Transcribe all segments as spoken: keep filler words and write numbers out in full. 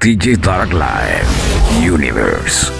D J Tarak Live Universe.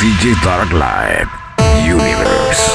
D J Tarak Live Universe.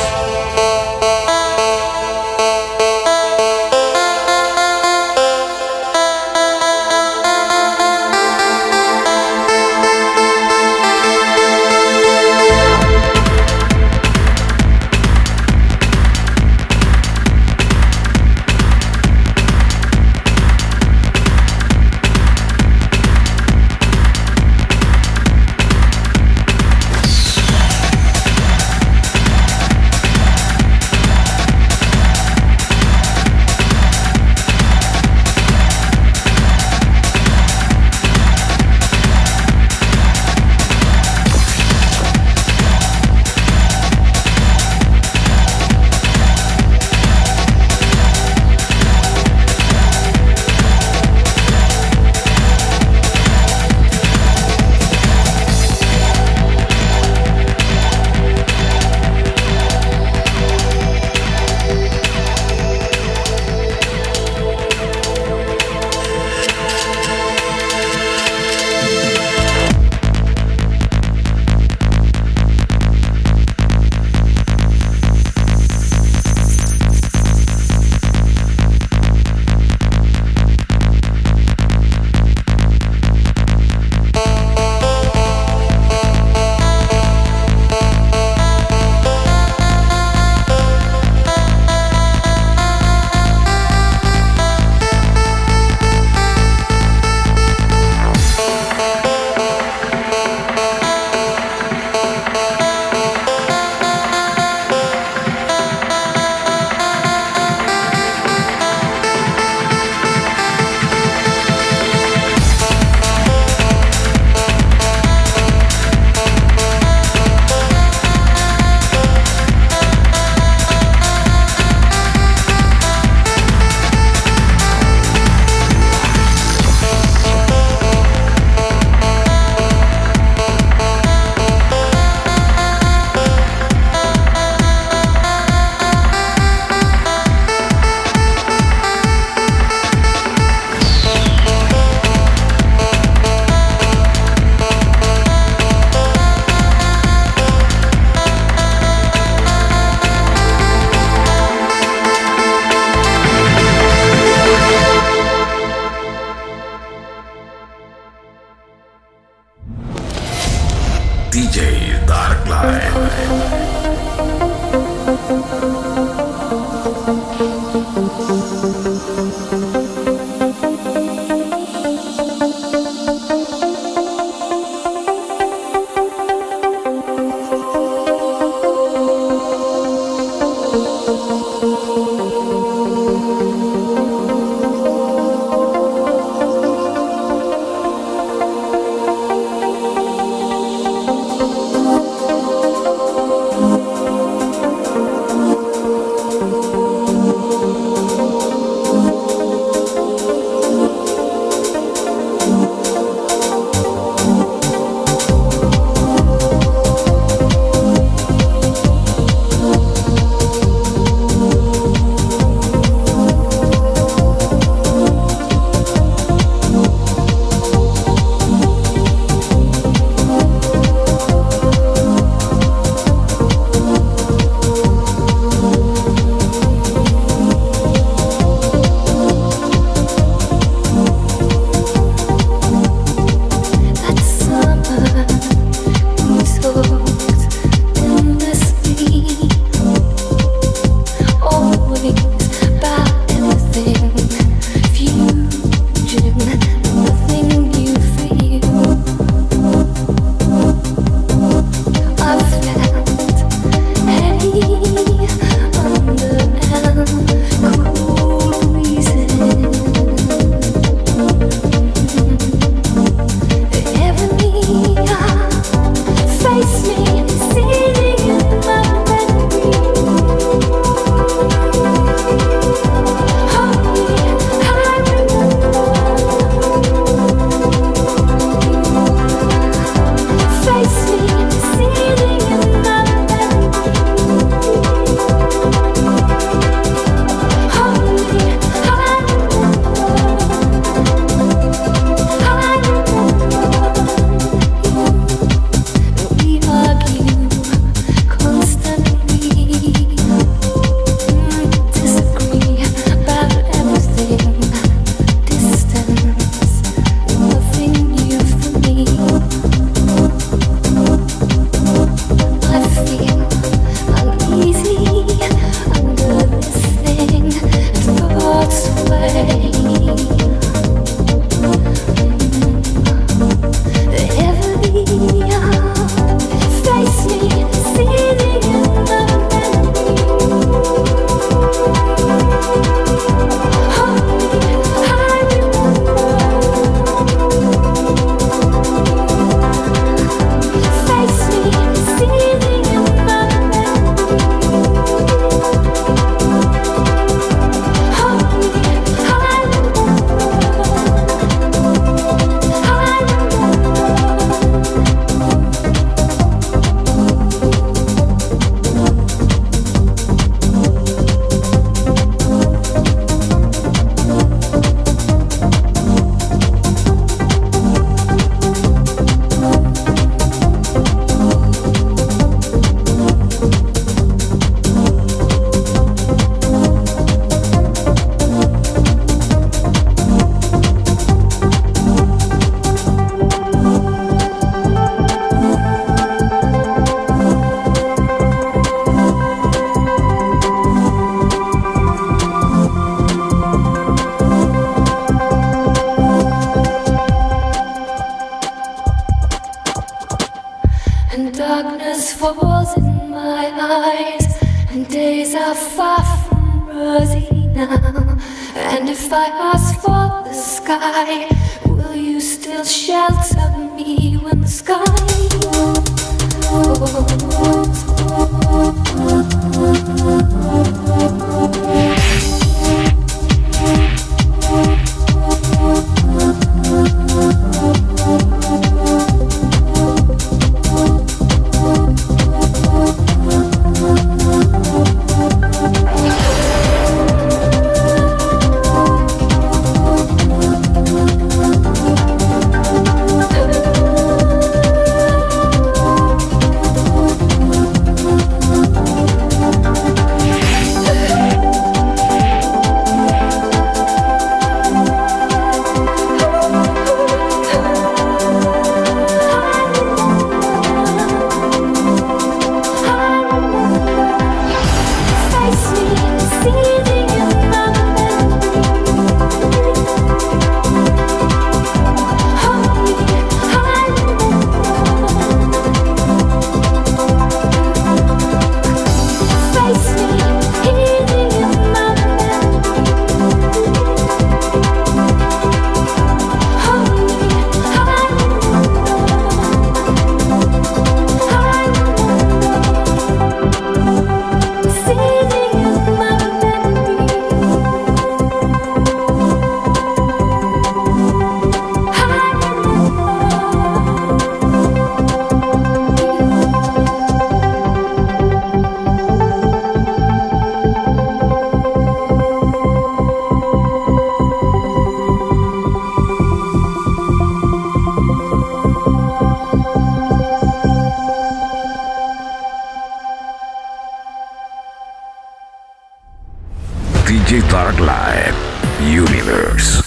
D J Tarak Live Universe.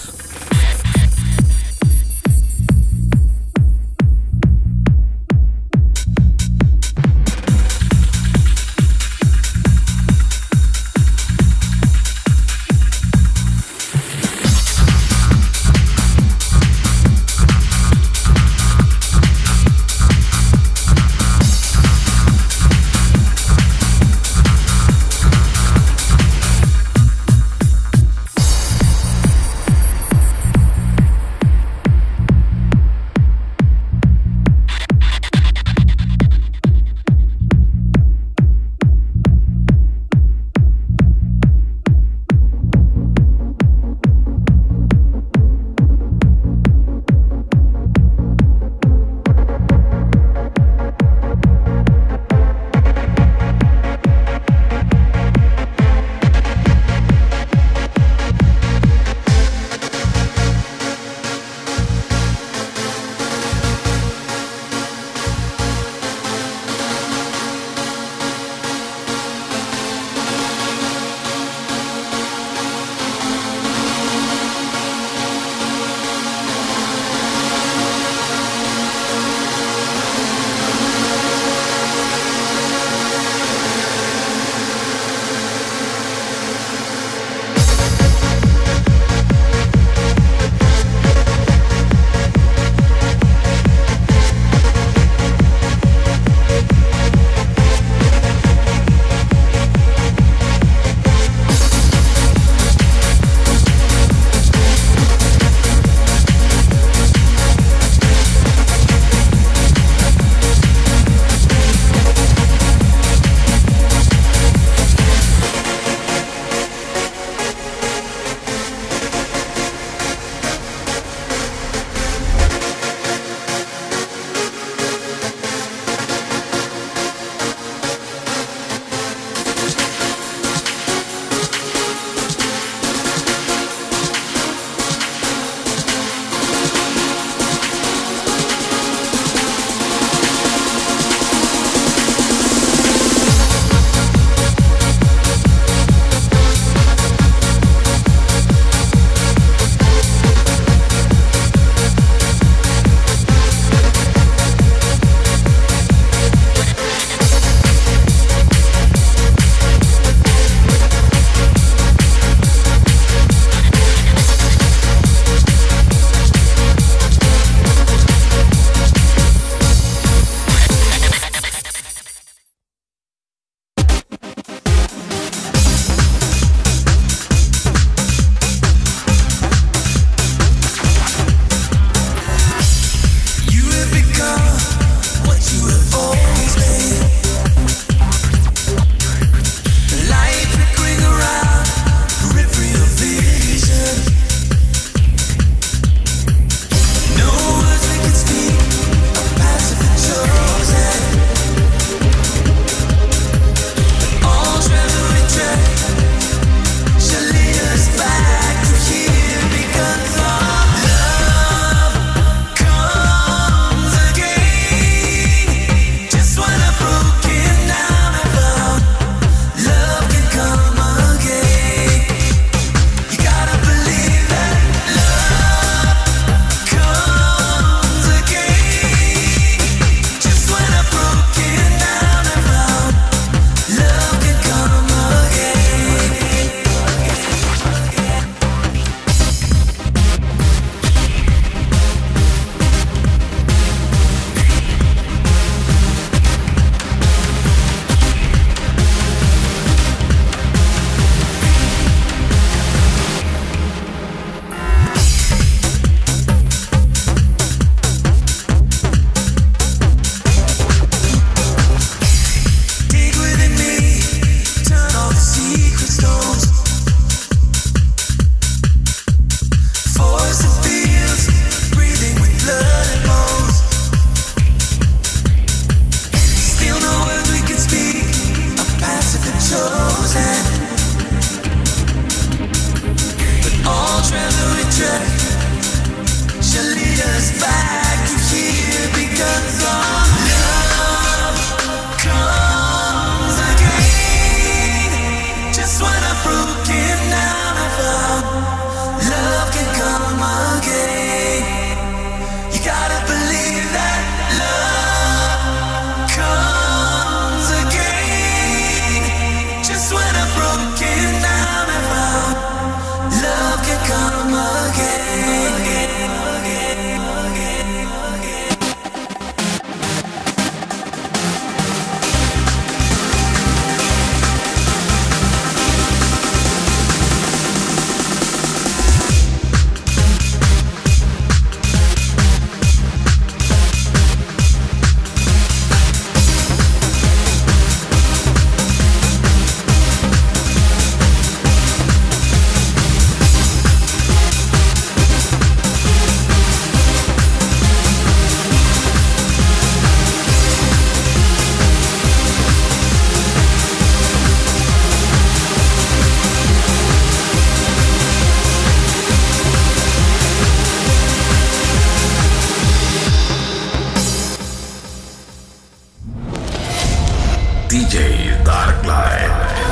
D J Dark Light.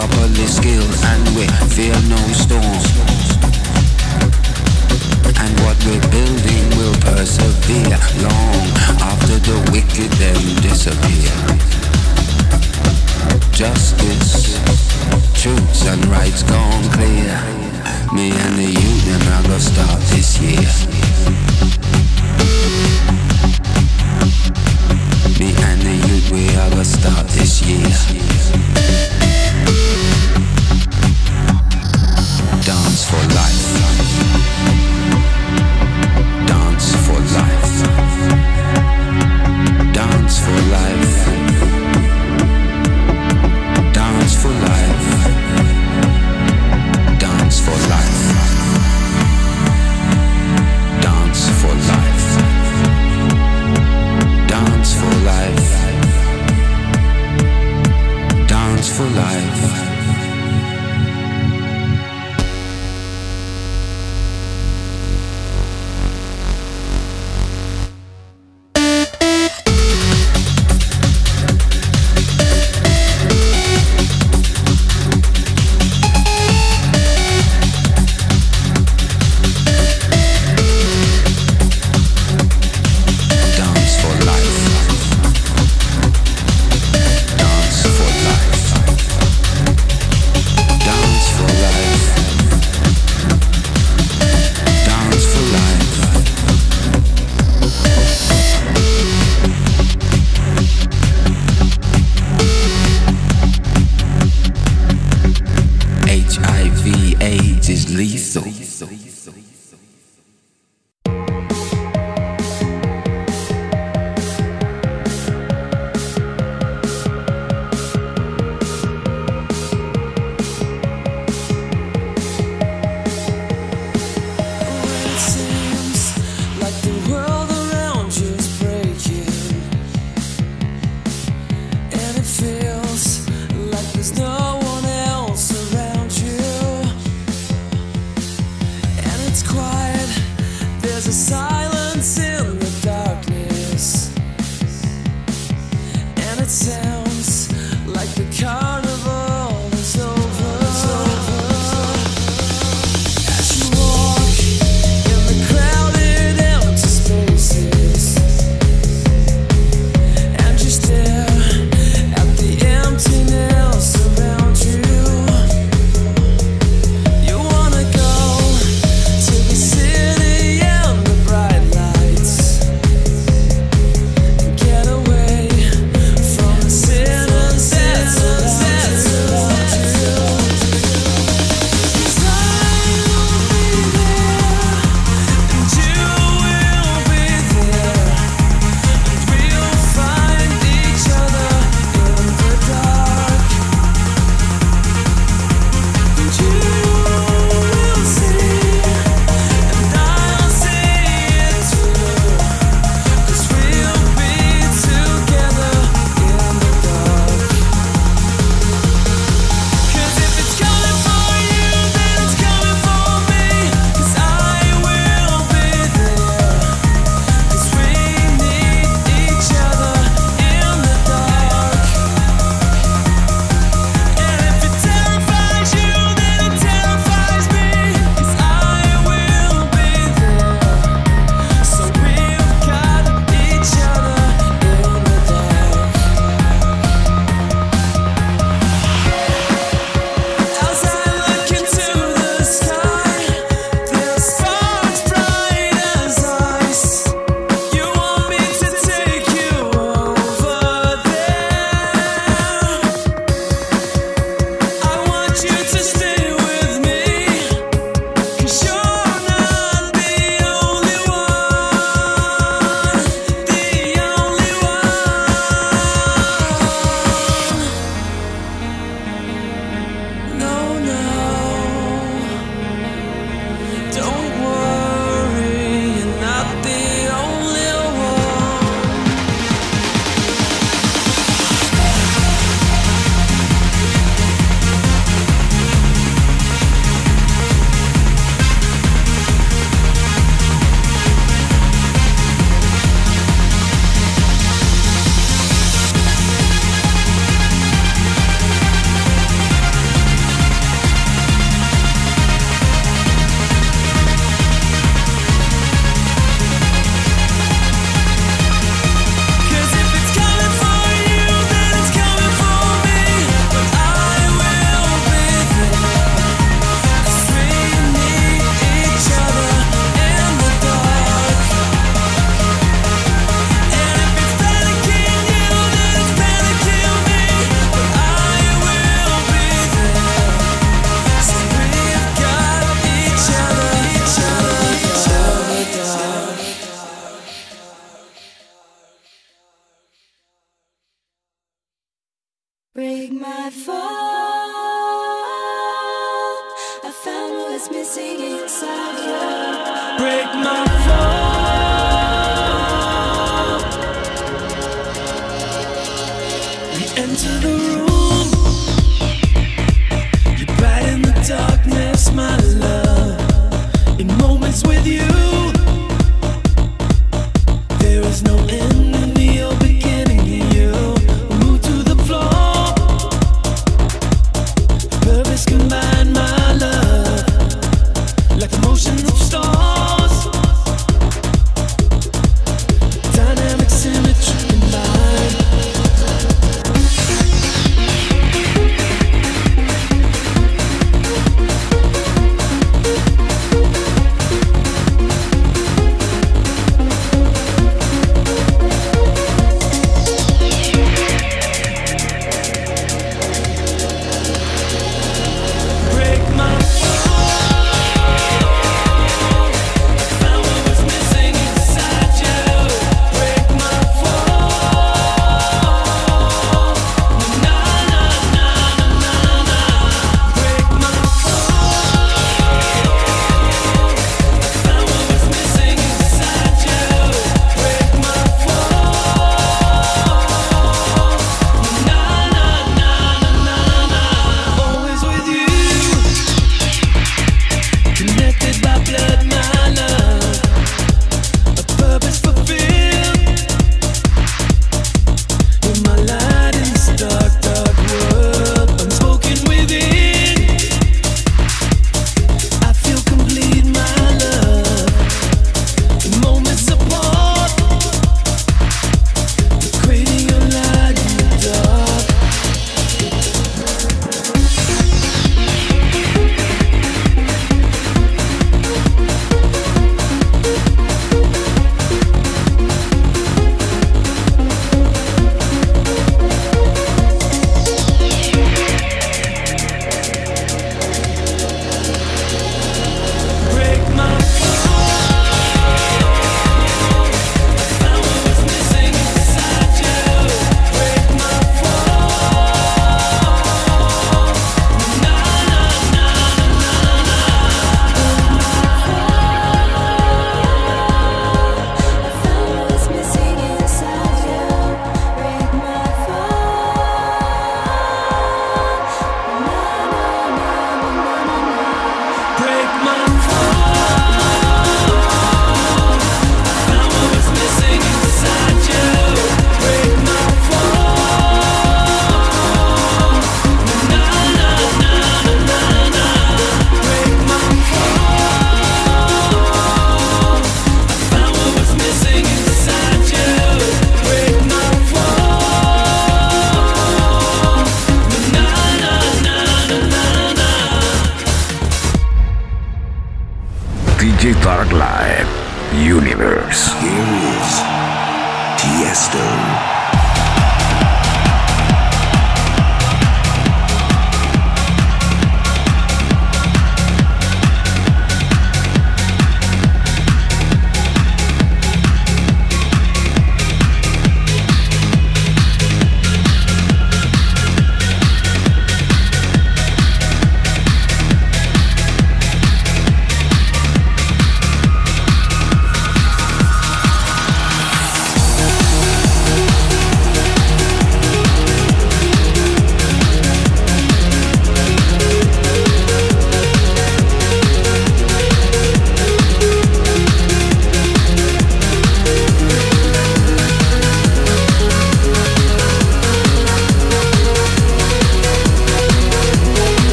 properly skilled, and we fear no storm. And what we're building will persevere long after the wicked then disappear. Justice, truths and rights gone clear. Me and the youth and I go start this year. Me and the youth, we are gonna start this year. Dance for life. Dance for life. Dance for life. Dance for life. Dance for life. Dance for life. Dance for life. Dance for life. I fall, I found what's missing inside you. Break my fall. We enter the room. You're bright in the darkness, my love. In moments with you, there is no end in the open.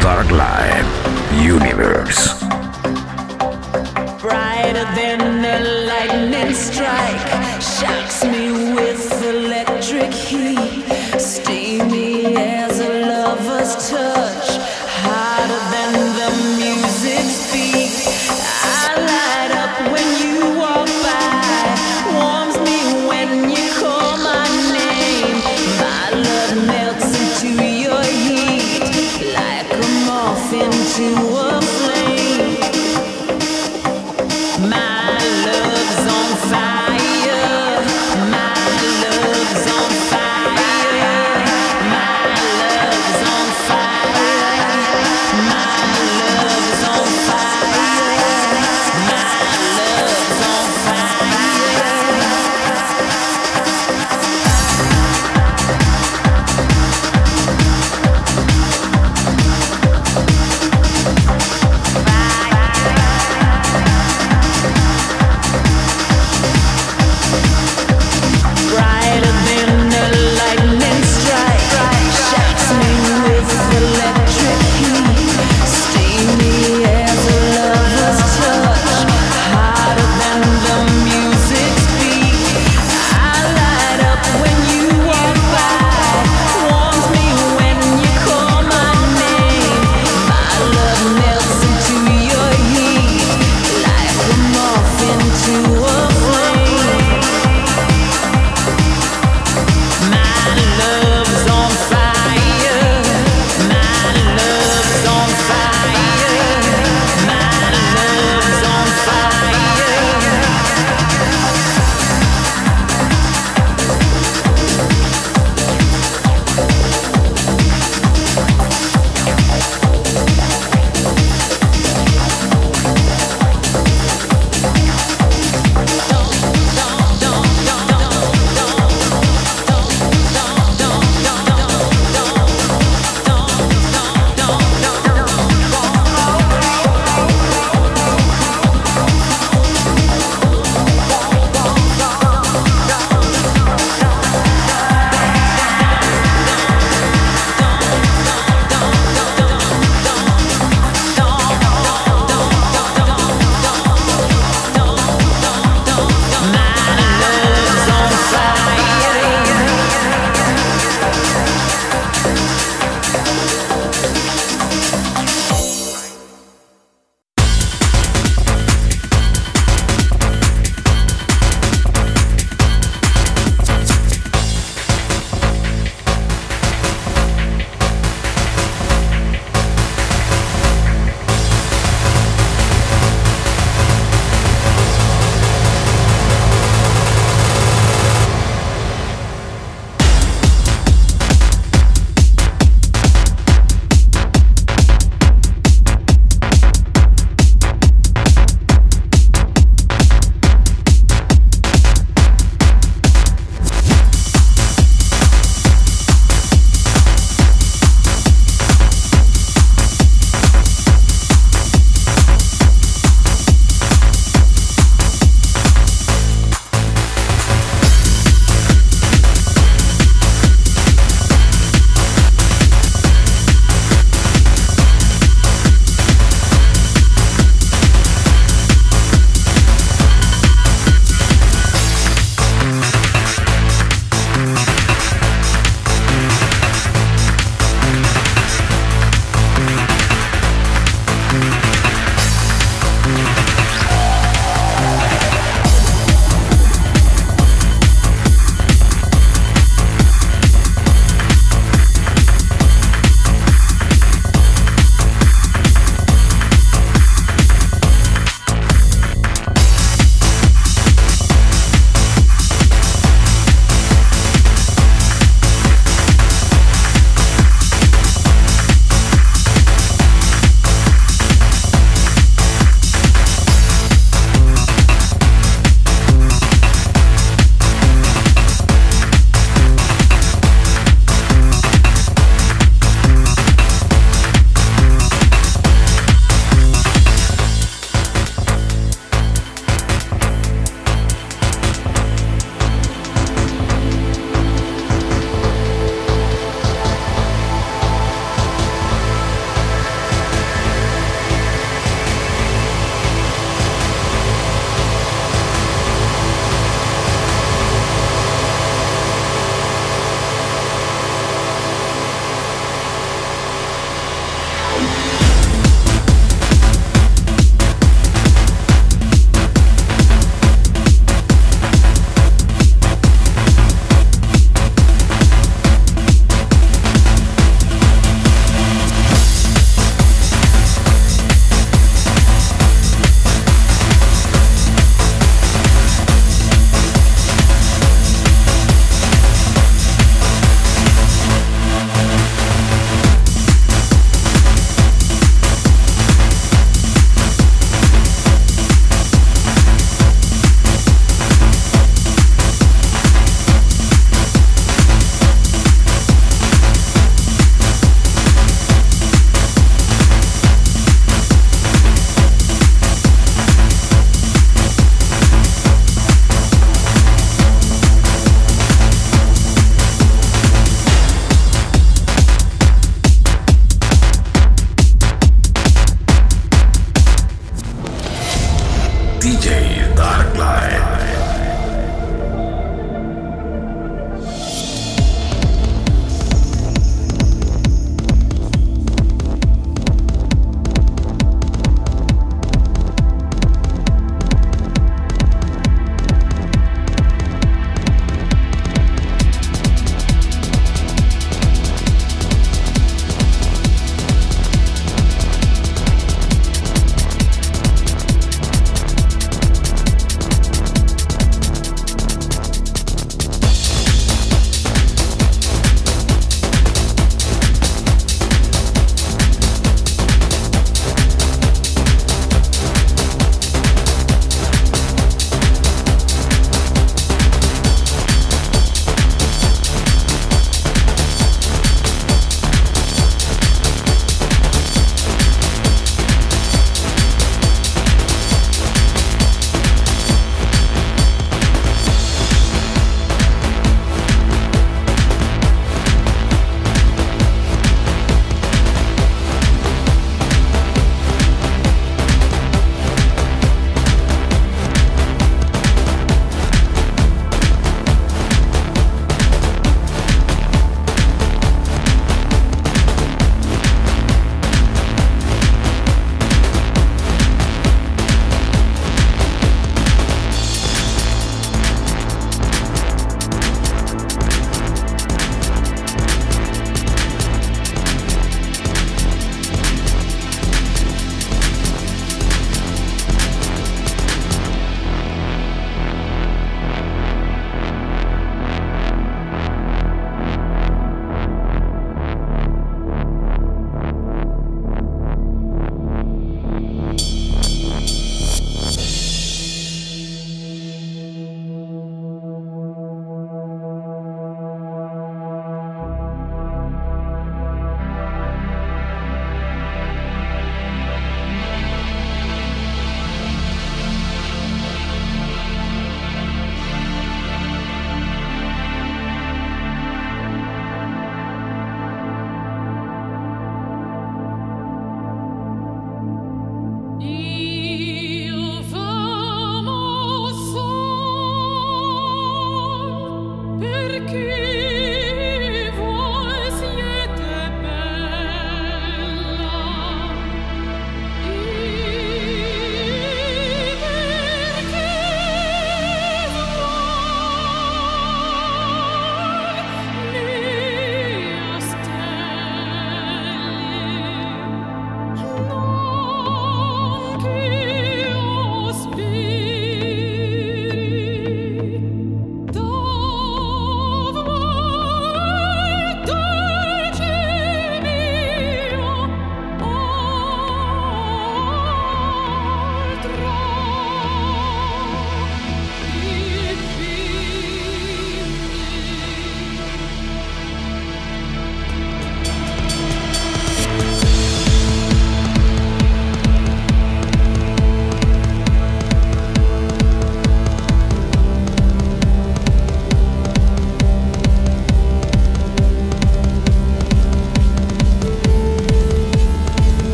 Dark Live Universe. Brighter than a lightning strike, shocks me with electric heat, steamy as a lover's touch, hotter than the music's beat. I light up when you walk by, warms me when you call my name. My love melts into your heat like a off into a flame. My love's on fire. My love's on fire.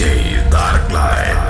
D J Dark Light.